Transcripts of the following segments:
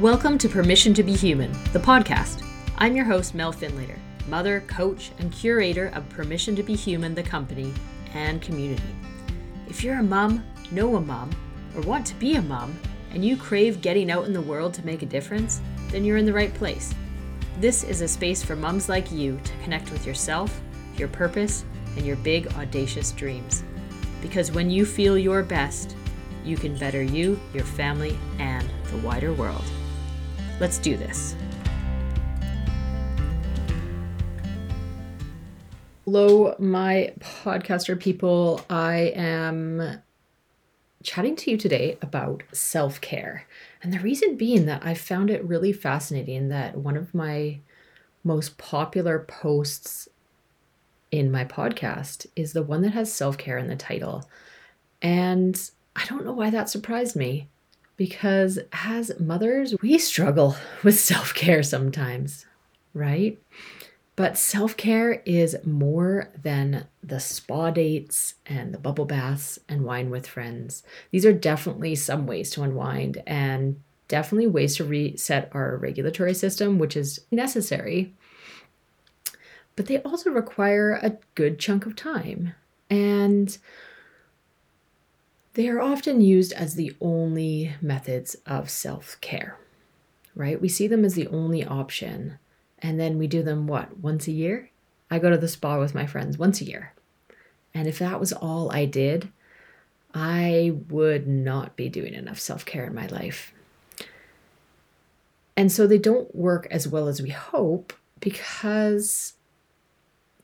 Welcome to Permission to Be Human, the podcast. I'm your host, Mel Finlater, mother, coach, and curator of Permission to Be Human, the company and community. If you're a mom, know a mom, or want to be a mom, and you crave getting out in the world to make a difference, then you're in the right place. This is a space for moms like you to connect with yourself, your purpose, and your big, audacious dreams. Because when you feel your best, you can better you, your family, and the wider world. Let's do this. Hello, my podcaster people. I am chatting to you today about self-care. And the reason being that I found it really fascinating that one of my most popular posts in my podcast is the one that has self-care in the title. And I don't know why that surprised me, because as mothers, we struggle with self-care sometimes, right? But self-care is more than the spa dates and the bubble baths and wine with friends. These are definitely some ways to unwind and definitely ways to reset our regulatory system, which is necessary. But they also require a good chunk of time. And they are often used as the only methods of self-care, right? We see them as the only option. And then we do them, what, once a year? I go to the spa with my friends once a year. And if that was all I did, I would not be doing enough self-care in my life. And so they don't work as well as we hope because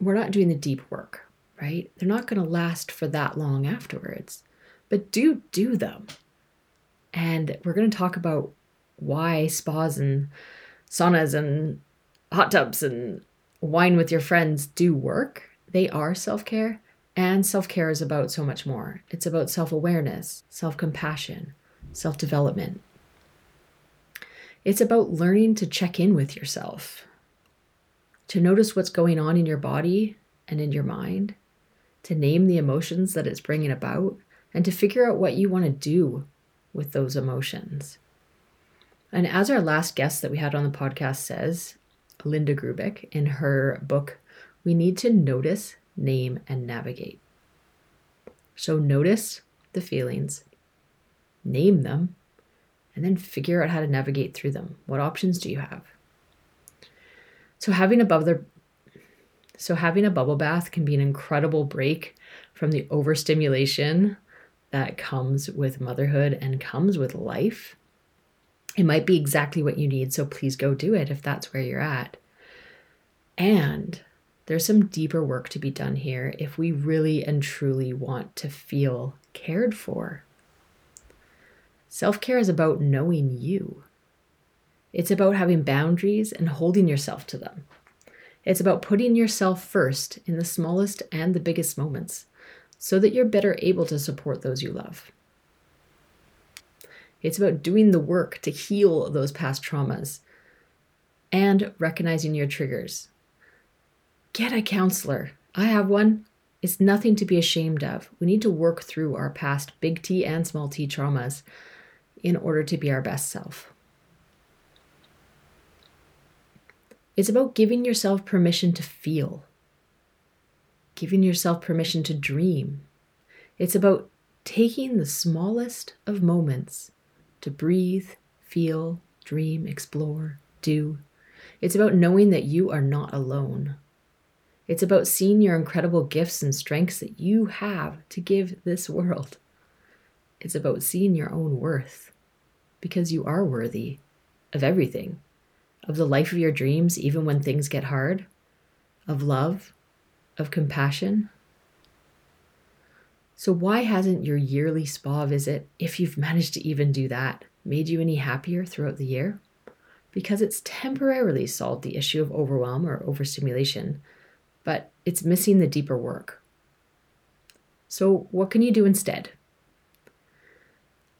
we're not doing the deep work, right? They're not going to last for that long afterwards. But do them. And we're going to talk about why spas and saunas and hot tubs and wine with your friends do work. They are self-care, and self-care is about so much more. It's about self-awareness, self-compassion, self-development. It's about learning to check in with yourself, to notice what's going on in your body and in your mind, to name the emotions that it's bringing about, and to figure out what you want to do with those emotions. And as our last guest that we had on the podcast says, Linda Grubick, in her book, we need to notice, name, and navigate. So notice the feelings, name them, and then figure out how to navigate through them. What options do you have? So having a bubble bath can be an incredible break from the overstimulation that comes with motherhood and comes with life. It might be exactly what you need, so please go do it if that's where you're at. And there's some deeper work to be done here if we really and truly want to feel cared for. Self-care is about knowing you. It's about having boundaries and holding yourself to them. It's about putting yourself first in the smallest and the biggest moments, so that you're better able to support those you love. It's about doing the work to heal those past traumas and recognizing your triggers. Get a counselor. I have one. It's nothing to be ashamed of. We need to work through our past big T and small T traumas in order to be our best self. It's about giving yourself permission to feel. Giving yourself permission to dream. It's about taking the smallest of moments to breathe, feel, dream, explore, do. It's about knowing that you are not alone. It's about seeing your incredible gifts and strengths that you have to give this world. It's about seeing your own worth, because you are worthy of everything, of the life of your dreams, even when things get hard, of love, of compassion. So why hasn't your yearly spa visit, if you've managed to even do that, made you any happier throughout the year? Because it's temporarily solved the issue of overwhelm or overstimulation, but it's missing the deeper work. So what can you do instead?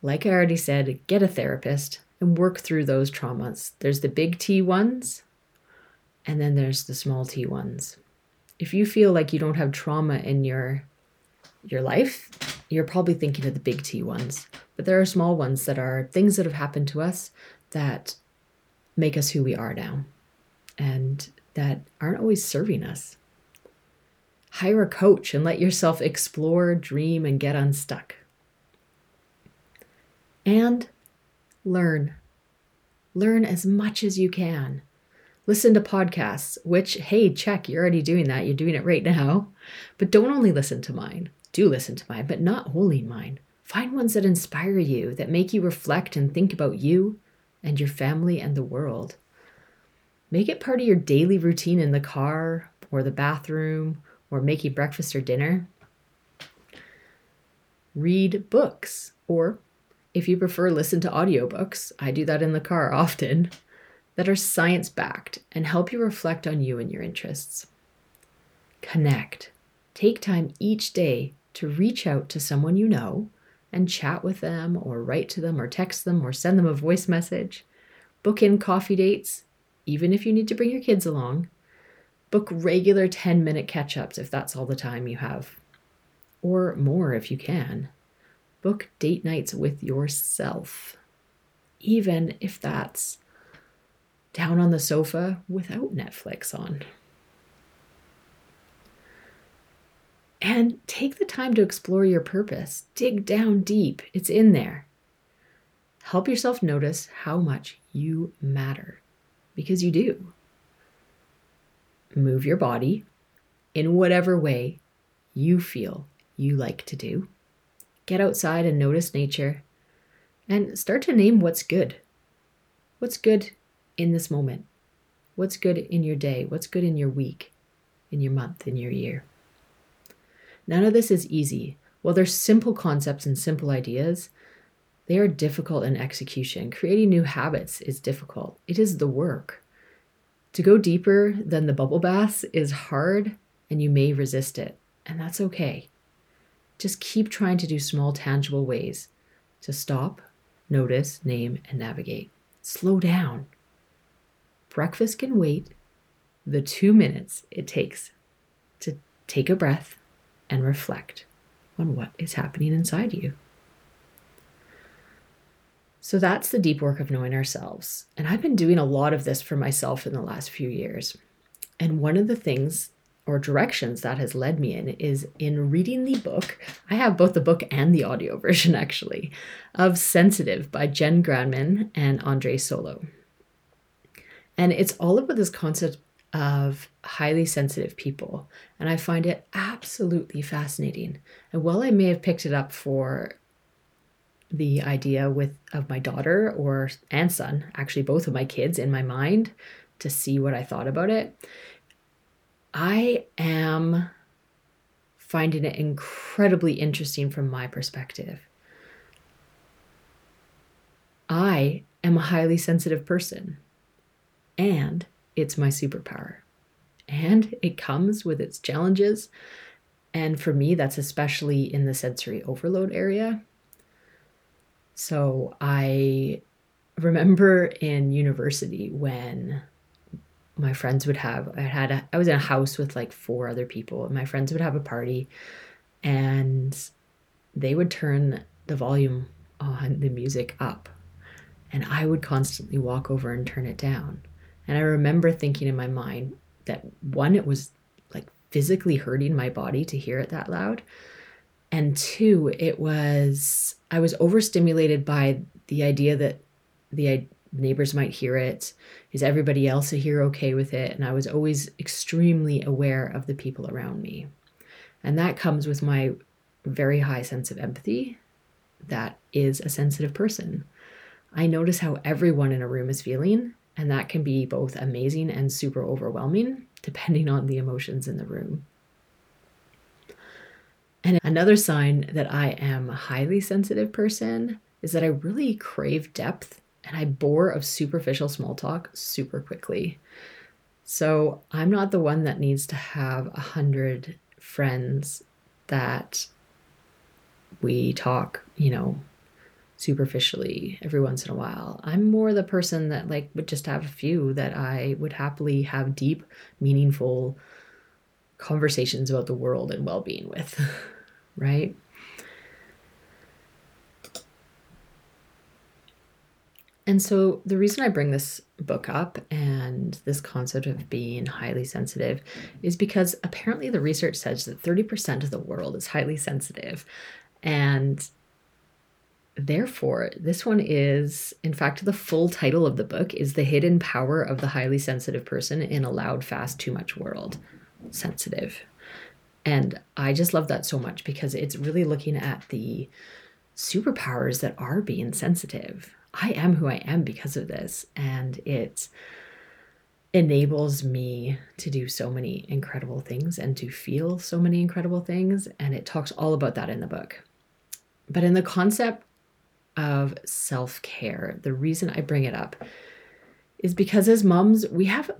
Like I already said, get a therapist and work through those traumas. There's the big T ones, and then there's the small T ones. If you feel like you don't have trauma in your life, you're probably thinking of the big T ones. But there are small ones that are things that have happened to us that make us who we are now and that aren't always serving us. Hire a coach and let yourself explore, dream, and get unstuck. And learn. Learn as much as you can. Listen to podcasts, which, hey, check, you're already doing that. You're doing it right now. But don't only listen to mine. Do listen to mine, but not only mine. Find ones that inspire you, that make you reflect and think about you and your family and the world. Make it part of your daily routine in the car or the bathroom or making breakfast or dinner. Read books, or if you prefer, listen to audiobooks. I do that in the car often, that are science-backed and help you reflect on you and your interests. Connect. Take time each day to reach out to someone you know and chat with them or write to them or text them or send them a voice message. Book in coffee dates, even if you need to bring your kids along. Book regular 10-minute catch-ups if that's all the time you have, or more if you can. Book date nights with yourself, even if that's down on the sofa without Netflix on. And take the time to explore your purpose. Dig down deep. It's in there. Help yourself notice how much you matter, because you do. Move your body in whatever way you feel you like to do. Get outside and notice nature and start to name what's good. What's good in this moment? What's good in your day? What's good in your week, in your month, in your year? None of this is easy. While they're simple concepts and simple ideas, they are difficult in execution. Creating new habits is difficult. It is the work. To go deeper than the bubble baths is hard, and you may resist it, and that's okay. Just keep trying to do small, tangible ways to stop, notice, name, and navigate. Slow down. Breakfast can wait the 2 minutes it takes to take a breath and reflect on what is happening inside you. So that's the deep work of knowing ourselves. And I've been doing a lot of this for myself in the last few years. And one of the things or directions that has led me in is in reading the book. I have both the book and the audio version, actually, of Sensitive by Jenn Granneman and Andre Sólo. And it's all about this concept of highly sensitive people. And I find it absolutely fascinating. And while I may have picked it up for the idea of my daughter and son, actually both of my kids, in my mind to see what I thought about it, I am finding it incredibly interesting from my perspective. I am a highly sensitive person, and it's my superpower, and it comes with its challenges. And for me, that's especially in the sensory overload area. So I remember in university when my friends would have, I was in a house with like 4 other people, and my friends would have a party, and they would turn the volume on the music up, and I would constantly walk over and turn it down. And I remember thinking in my mind that, one, it was like physically hurting my body to hear it that loud. And 2, I was overstimulated by the idea that the neighbors might hear it. Is everybody else here okay with it? And I was always extremely aware of the people around me. And that comes with my very high sense of empathy. That is a sensitive person. I notice how everyone in a room is feeling, and that can be both amazing and super overwhelming, depending on the emotions in the room. And another sign that I am a highly sensitive person is that I really crave depth, and I bore of superficial small talk super quickly. So I'm not the one that needs to have 100 friends that we talk, superficially every once in a while. I'm more the person that would just have a few that I would happily have deep, meaningful conversations about the world and well-being with, right? And so the reason I bring this book up and this concept of being highly sensitive is because apparently the research says that 30% of the world is highly sensitive. And therefore, this one is, in fact, the full title of the book is The Hidden Power of the Highly Sensitive Person in a Loud, Fast, Too Much World. Sensitive. And I just love that so much because it's really looking at the superpowers that are being sensitive. I am who I am because of this, and it enables me to do so many incredible things and to feel so many incredible things, and it talks all about that in the book. But in the concept of self-care, the reason I bring it up is because as moms, we have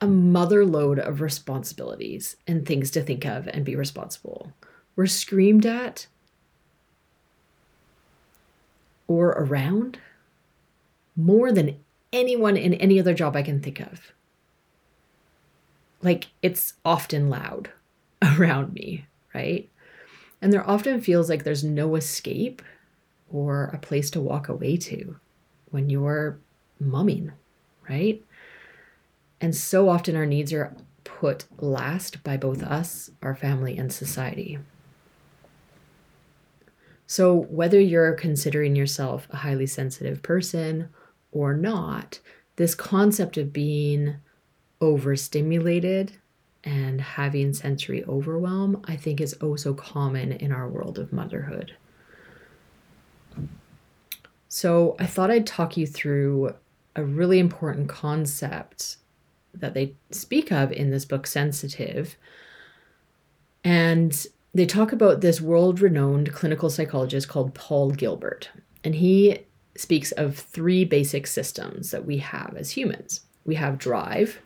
a mother load of responsibilities and things to think of and be responsible. We're screamed at or around more than anyone in any other job I can think of. Like, it's often loud around me, right? And there often feels like there's no escape or a place to walk away to when you're mumming, right? And so often our needs are put last by both us, our family, and society. So whether you're considering yourself a highly sensitive person or not, this concept of being overstimulated and having sensory overwhelm, I think, is oh so common in our world of motherhood. So I thought I'd talk you through a really important concept that they speak of in this book, Sensitive. And they talk about this world-renowned clinical psychologist called Paul Gilbert. And he speaks of three basic systems that we have as humans. We have drive,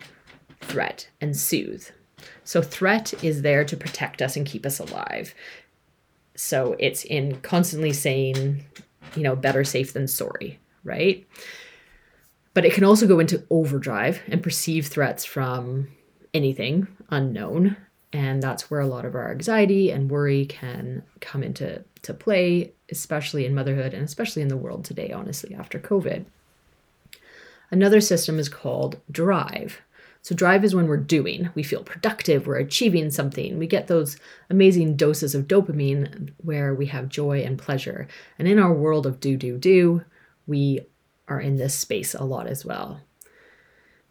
threat, and soothe. So threat is there to protect us and keep us alive. So it's in constantly saying, you know, better safe than sorry, right? But it can also go into overdrive and perceive threats from anything unknown. And that's where a lot of our anxiety and worry can come into play, especially in motherhood and especially in the world today, honestly, after COVID. Another system is called drive. So drive is when we're doing, we feel productive, we're achieving something. We get those amazing doses of dopamine where we have joy and pleasure. And in our world of do, we are in this space a lot as well.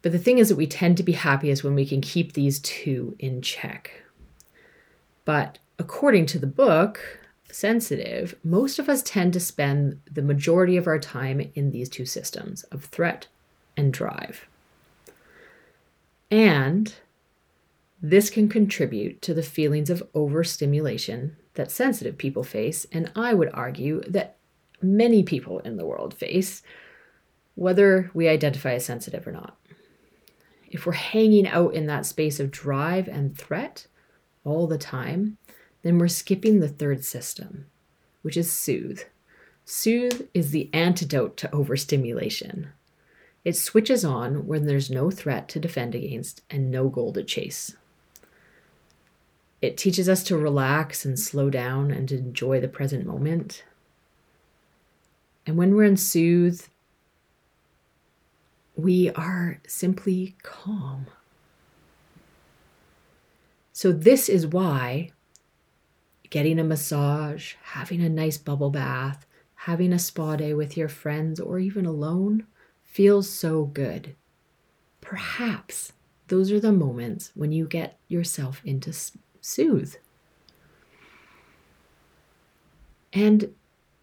But the thing is that we tend to be happiest when we can keep these two in check. But according to the book, Sensitive, most of us tend to spend the majority of our time in these two systems of threat and drive. And this can contribute to the feelings of overstimulation that sensitive people face, and I would argue that many people in the world face, whether we identify as sensitive or not. If we're hanging out in that space of drive and threat all the time, then we're skipping the third system, which is soothe. Soothe is the antidote to overstimulation. It switches on when there's no threat to defend against and no goal to chase. It teaches us to relax and slow down and to enjoy the present moment. And when we're in soothe, we are simply calm. So this is why getting a massage, having a nice bubble bath, having a spa day with your friends or even alone feels so good. Perhaps those are the moments when you get yourself into soothe. And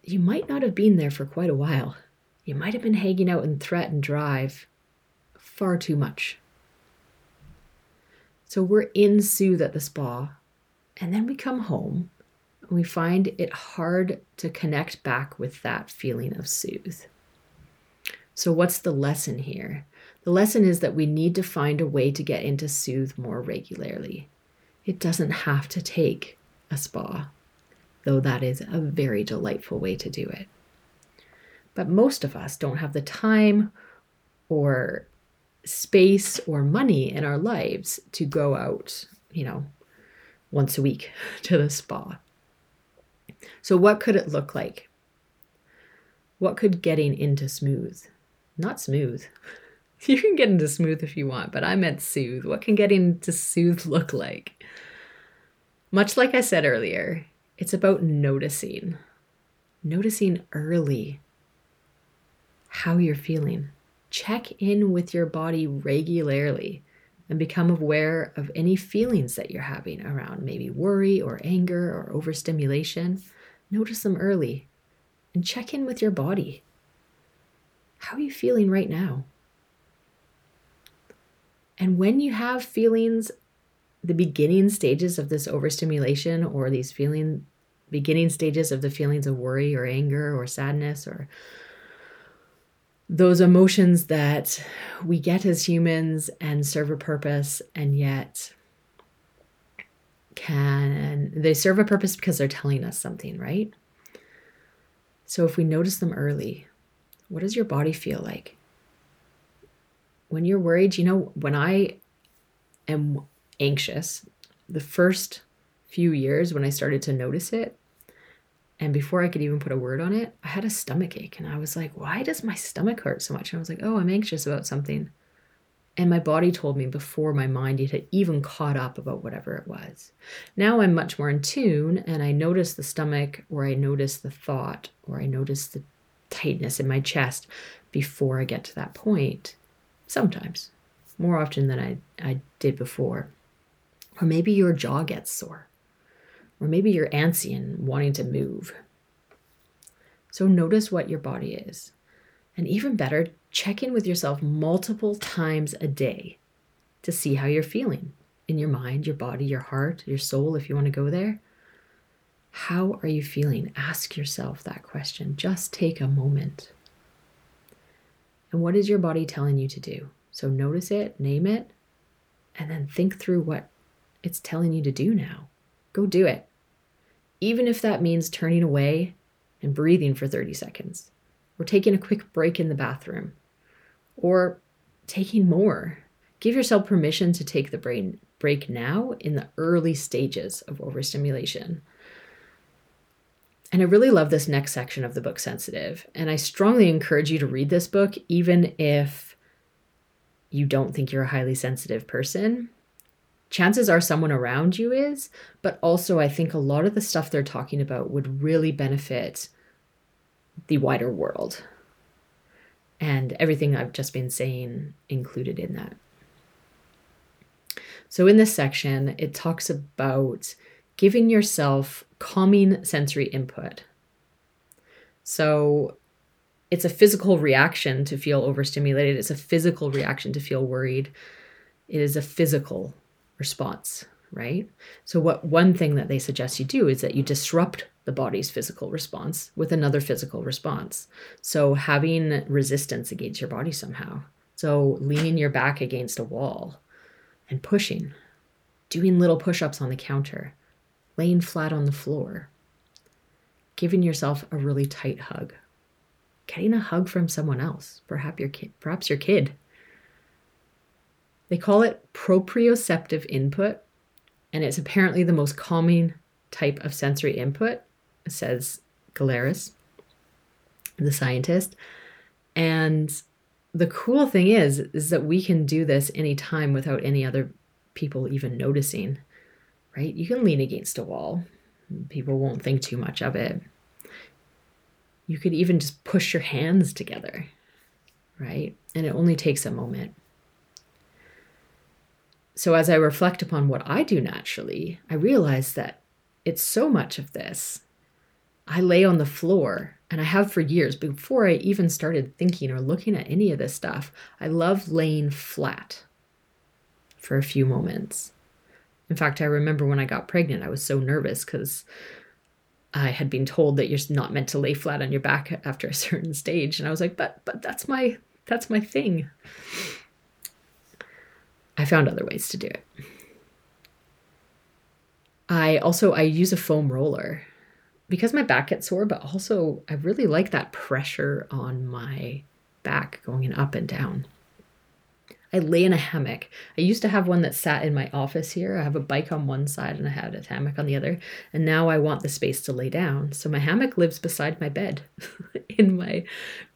you might not have been there for quite a while. You might have been hanging out in threat and drive far too much. So we're in soothe at the spa, and then we come home, and we find it hard to connect back with that feeling of soothe. So what's the lesson here? The lesson is that we need to find a way to get into soothe more regularly. It doesn't have to take a spa, though that is a very delightful way to do it. But most of us don't have the time or space or money in our lives to go out, you know, once a week to the spa. So what could it look like? What could getting into smooth not smooth. You can get into smooth if you want, but I meant soothe. What can getting into soothe look like? Much like I said earlier, it's about noticing. Noticing early how you're feeling. Check in with your body regularly and become aware of any feelings that you're having around maybe worry or anger or overstimulation. Notice them early and check in with your body. How are you feeling right now? And when you have feelings, the beginning stages of this overstimulation or these beginning stages of the feelings of worry or anger or sadness or those emotions that we get as humans and serve a purpose, and yet they serve a purpose because they're telling us something, right? So if we notice them early, what does your body feel like? When you're worried, you know, when I am anxious, the first few years when I started to notice it, and before I could even put a word on it, I had a stomach ache. And I was like, why does my stomach hurt so much? And I was like, oh, I'm anxious about something. And my body told me before my mind had even caught up about whatever it was. Now I'm much more in tune, and I notice the stomach, or I notice the thought, or I notice the tightness in my chest before I get to that point. Sometimes, more often than I did before. Or maybe your jaw gets sore, or maybe you're antsy and wanting to move. So notice what your body is. And even better, check in with yourself multiple times a day to see how you're feeling in your mind, your body, your heart, your soul, if you want to go there. How are you feeling? Ask yourself that question. Just take a moment. And what is your body telling you to do? So notice it, name it, and then think through what it's telling you to do now. Go do it. Even if that means turning away and breathing for 30 seconds, or taking a quick break in the bathroom, or taking more. Give yourself permission to take the brain break now in the early stages of overstimulation. And I really love this next section of the book, Sensitive. And I strongly encourage you to read this book, even if you don't think you're a highly sensitive person. Chances are someone around you is, but also I think a lot of the stuff they're talking about would really benefit the wider world. And everything I've just been saying included in that. So in this section, it talks about giving yourself calming sensory input. So it's a physical reaction to feel overstimulated. It's a physical reaction to feel worried. It is a physical response, right? So one thing that they suggest you do is that you disrupt the body's physical response with another physical response. So having resistance against your body somehow. So leaning your back against a wall and pushing, doing little push-ups on the counter, laying flat on the floor, giving yourself a really tight hug, getting a hug from someone else, perhaps your kid. They call it proprioceptive input, and it's apparently the most calming type of sensory input, says Galeris, the scientist. And the cool thing is that we can do this anytime without any other people even noticing. Right? You can lean against a wall. People won't think too much of it. You could even just push your hands together, right? And it only takes a moment. So as I reflect upon what I do naturally, I realize that it's so much of this. I lay on the floor, and I have for years before I even started thinking or looking at any of this stuff. I love laying flat for a few moments. In fact, I remember when I got pregnant, I was so nervous because I had been told that you're not meant to lay flat on your back after a certain stage. And I was like, but that's my thing. I found other ways to do it. I use a foam roller because my back gets sore, but also I really like that pressure on my back going up and down. I lay in a hammock. I used to have one that sat in my office here. I have a bike on one side and I had a hammock on the other. And now I want the space to lay down. So my hammock lives beside my bed in my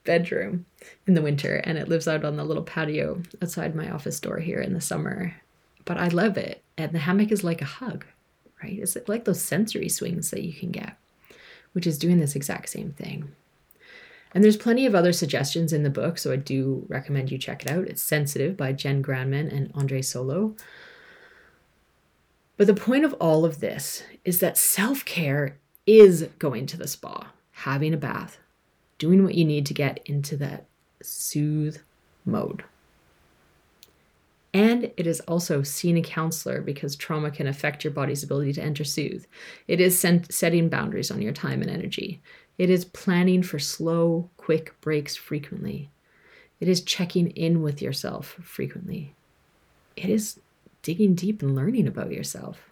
bedroom in the winter. And it lives out on the little patio outside my office door here in the summer. But I love it. And the hammock is like a hug, right? It's like those sensory swings that you can get, which is doing this exact same thing. And there's plenty of other suggestions in the book, so I do recommend you check it out. It's Sensitive by Jenn Granneman and Andre Sólo. But the point of all of this is that self-care is going to the spa, having a bath, doing what you need to get into that soothe mode. And it is also seeing a counselor because trauma can affect your body's ability to enter soothe. It is setting boundaries on your time and energy. It is planning for slow, quick breaks frequently. It is checking in with yourself frequently. It is digging deep and learning about yourself.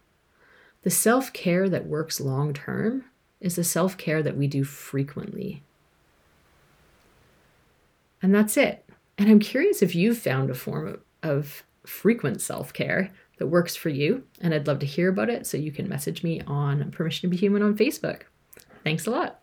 The self-care that works long-term is the self-care that we do frequently. And that's it. And I'm curious if you've found a form of frequent self-care that works for you. And I'd love to hear about it. So you can message me on Permission to Be Human on Facebook. Thanks a lot.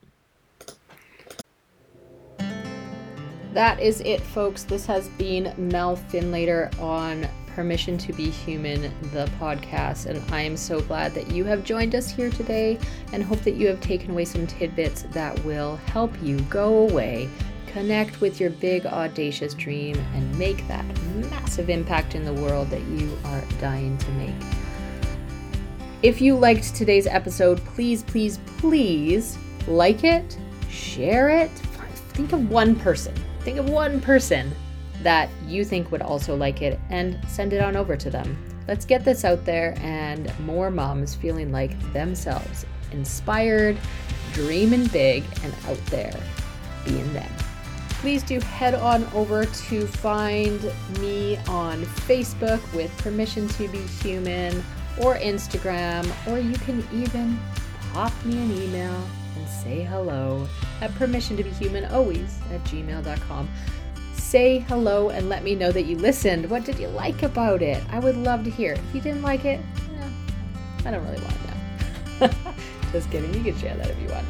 That is it, folks. This has been Mel Finlater on Permission to Be Human, the podcast. And I am so glad that you have joined us here today and hope that you have taken away some tidbits that will help you go away, connect with your big, audacious dream, and make that massive impact in the world that you are dying to make. If you liked today's episode, please, please, please like it, share it. Think of one person that you think would also like it and send it on over to them. Let's get this out there and more moms feeling like themselves, inspired, dreaming big, and out there being them. Please do head on over to find me on Facebook with Permission to Be Human or Instagram, or you can even pop me an email and say hello at permissiontobehumanalways@gmail.com. Say hello and let me know that you listened. What did you like about it? I would love to hear. If you didn't like it, I don't really want to know. Just kidding. You can share that if you want.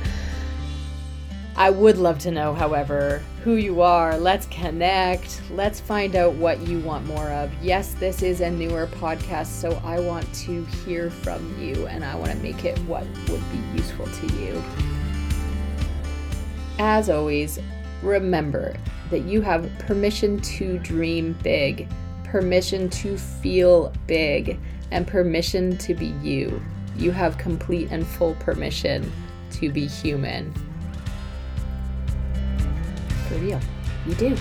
I would love to know, however, who you are. Let's connect. Let's find out what you want more of. Yes, this is a newer podcast, so I want to hear from you and I want to make it what would be useful to you. As always, remember that you have permission to dream big, permission to feel big, and permission to be you. You have complete and full permission to be human. For real, you do.